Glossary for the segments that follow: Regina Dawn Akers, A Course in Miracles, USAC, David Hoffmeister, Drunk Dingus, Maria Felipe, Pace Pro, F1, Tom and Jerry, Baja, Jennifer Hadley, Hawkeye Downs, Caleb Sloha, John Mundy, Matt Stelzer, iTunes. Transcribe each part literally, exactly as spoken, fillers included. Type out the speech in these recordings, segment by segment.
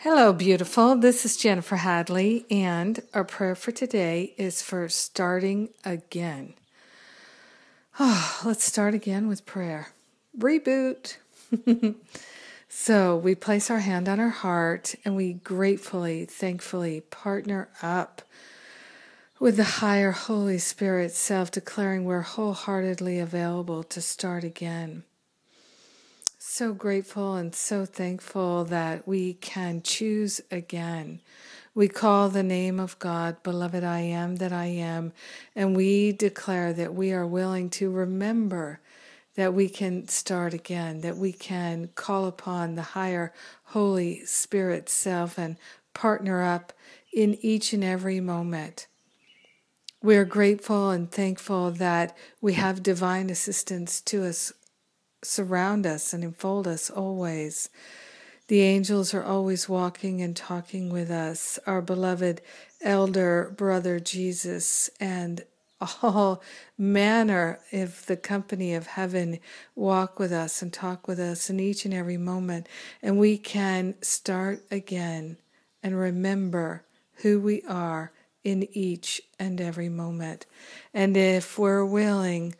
Hello, beautiful. This is Jennifer Hadley, and our prayer for today is for starting again. Oh, let's start again with prayer. Reboot. So we place our hand on our heart, and we gratefully, thankfully partner up with the higher Holy Spirit self, declaring we're wholeheartedly available to start again. So grateful and so thankful that we can choose again. We call the name of God, beloved I am that I am, and we declare that we are willing to remember that we can start again, that we can call upon the higher Holy Spirit self and partner up in each and every moment. We are grateful and thankful that we have divine assistance to us, surround us and enfold us always. The angels are always walking and talking with us. Our beloved elder brother Jesus and all manner of the company of heaven walk with us and talk with us in each and every moment. And we can start again and remember who we are in each and every moment. And if we're willing,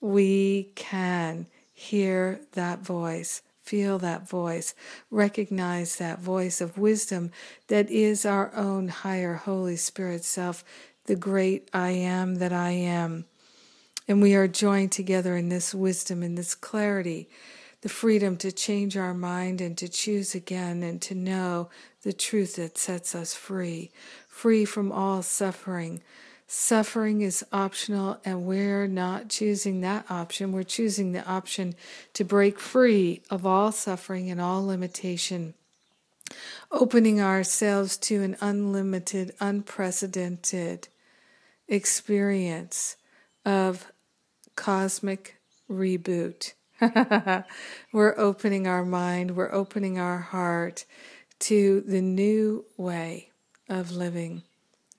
we can hear that voice, feel that voice, recognize that voice of wisdom that is our own higher Holy Spirit self, the great I am that I am. And we are joined together in this wisdom, in this clarity, the freedom to change our mind and to choose again and to know the truth that sets us free, free from all suffering. Suffering is optional, and we're not choosing that option. We're choosing the option to break free of all suffering and all limitation, opening ourselves to an unlimited, unprecedented experience of cosmic reboot. We're opening our mind, we're opening our heart to the new way of living.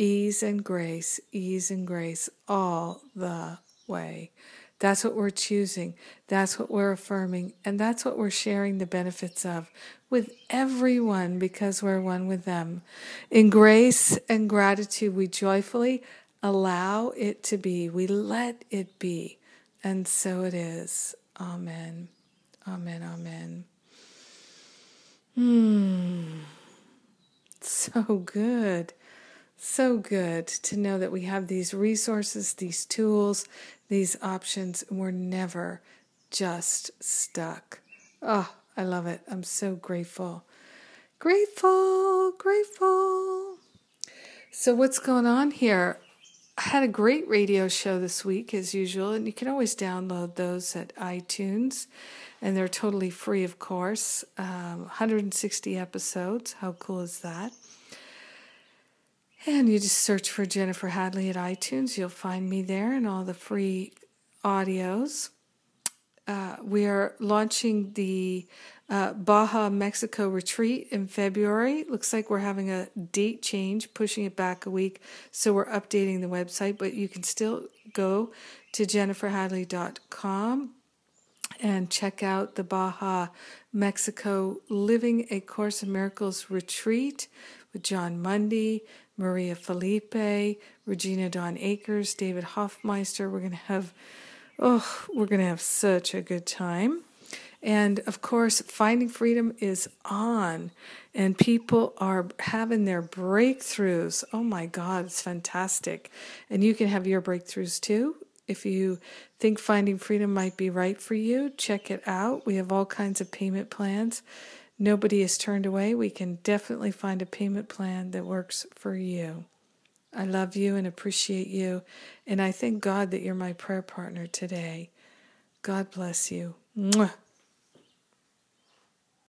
Ease and grace, ease and grace all the way. That's what we're choosing. That's what we're affirming. And that's what we're sharing the benefits of with everyone because we're one with them. In grace and gratitude, we joyfully allow it to be. We let it be. And so it is. Amen. Amen. Amen. Mm. So good. So good to know that we have these resources, these tools, these options, and we're never just stuck. Oh, I love it. I'm so grateful. Grateful, grateful. So what's going on here? I had a great radio show this week, as usual, and you can always download those at iTunes, and they're totally free, of course. Um, one hundred sixty episodes. How cool is that? And you just search for Jennifer Hadley at iTunes. You'll find me there and all the free audios. Uh, we are launching the uh, Baja, Mexico retreat in February. Looks like we're having a date change, pushing it back a week. So we're updating the website, but you can still go to jennifer hadley dot com and check out the Baja, Mexico Living a Course in Miracles retreat with John Mundy, Maria Felipe, Regina Dawn Akers, David Hoffmeister. We're going to have, oh, we're going to have such a good time. And of course, Finding Freedom is on, and people are having their breakthroughs. Oh my God, it's fantastic. And you can have your breakthroughs too. If you think Finding Freedom might be right for you, check it out. We have all kinds of payment plans. Nobody is turned away. We can definitely find a payment plan that works for you. I love you and appreciate you. And I thank God that you're my prayer partner today. God bless you. Mwah.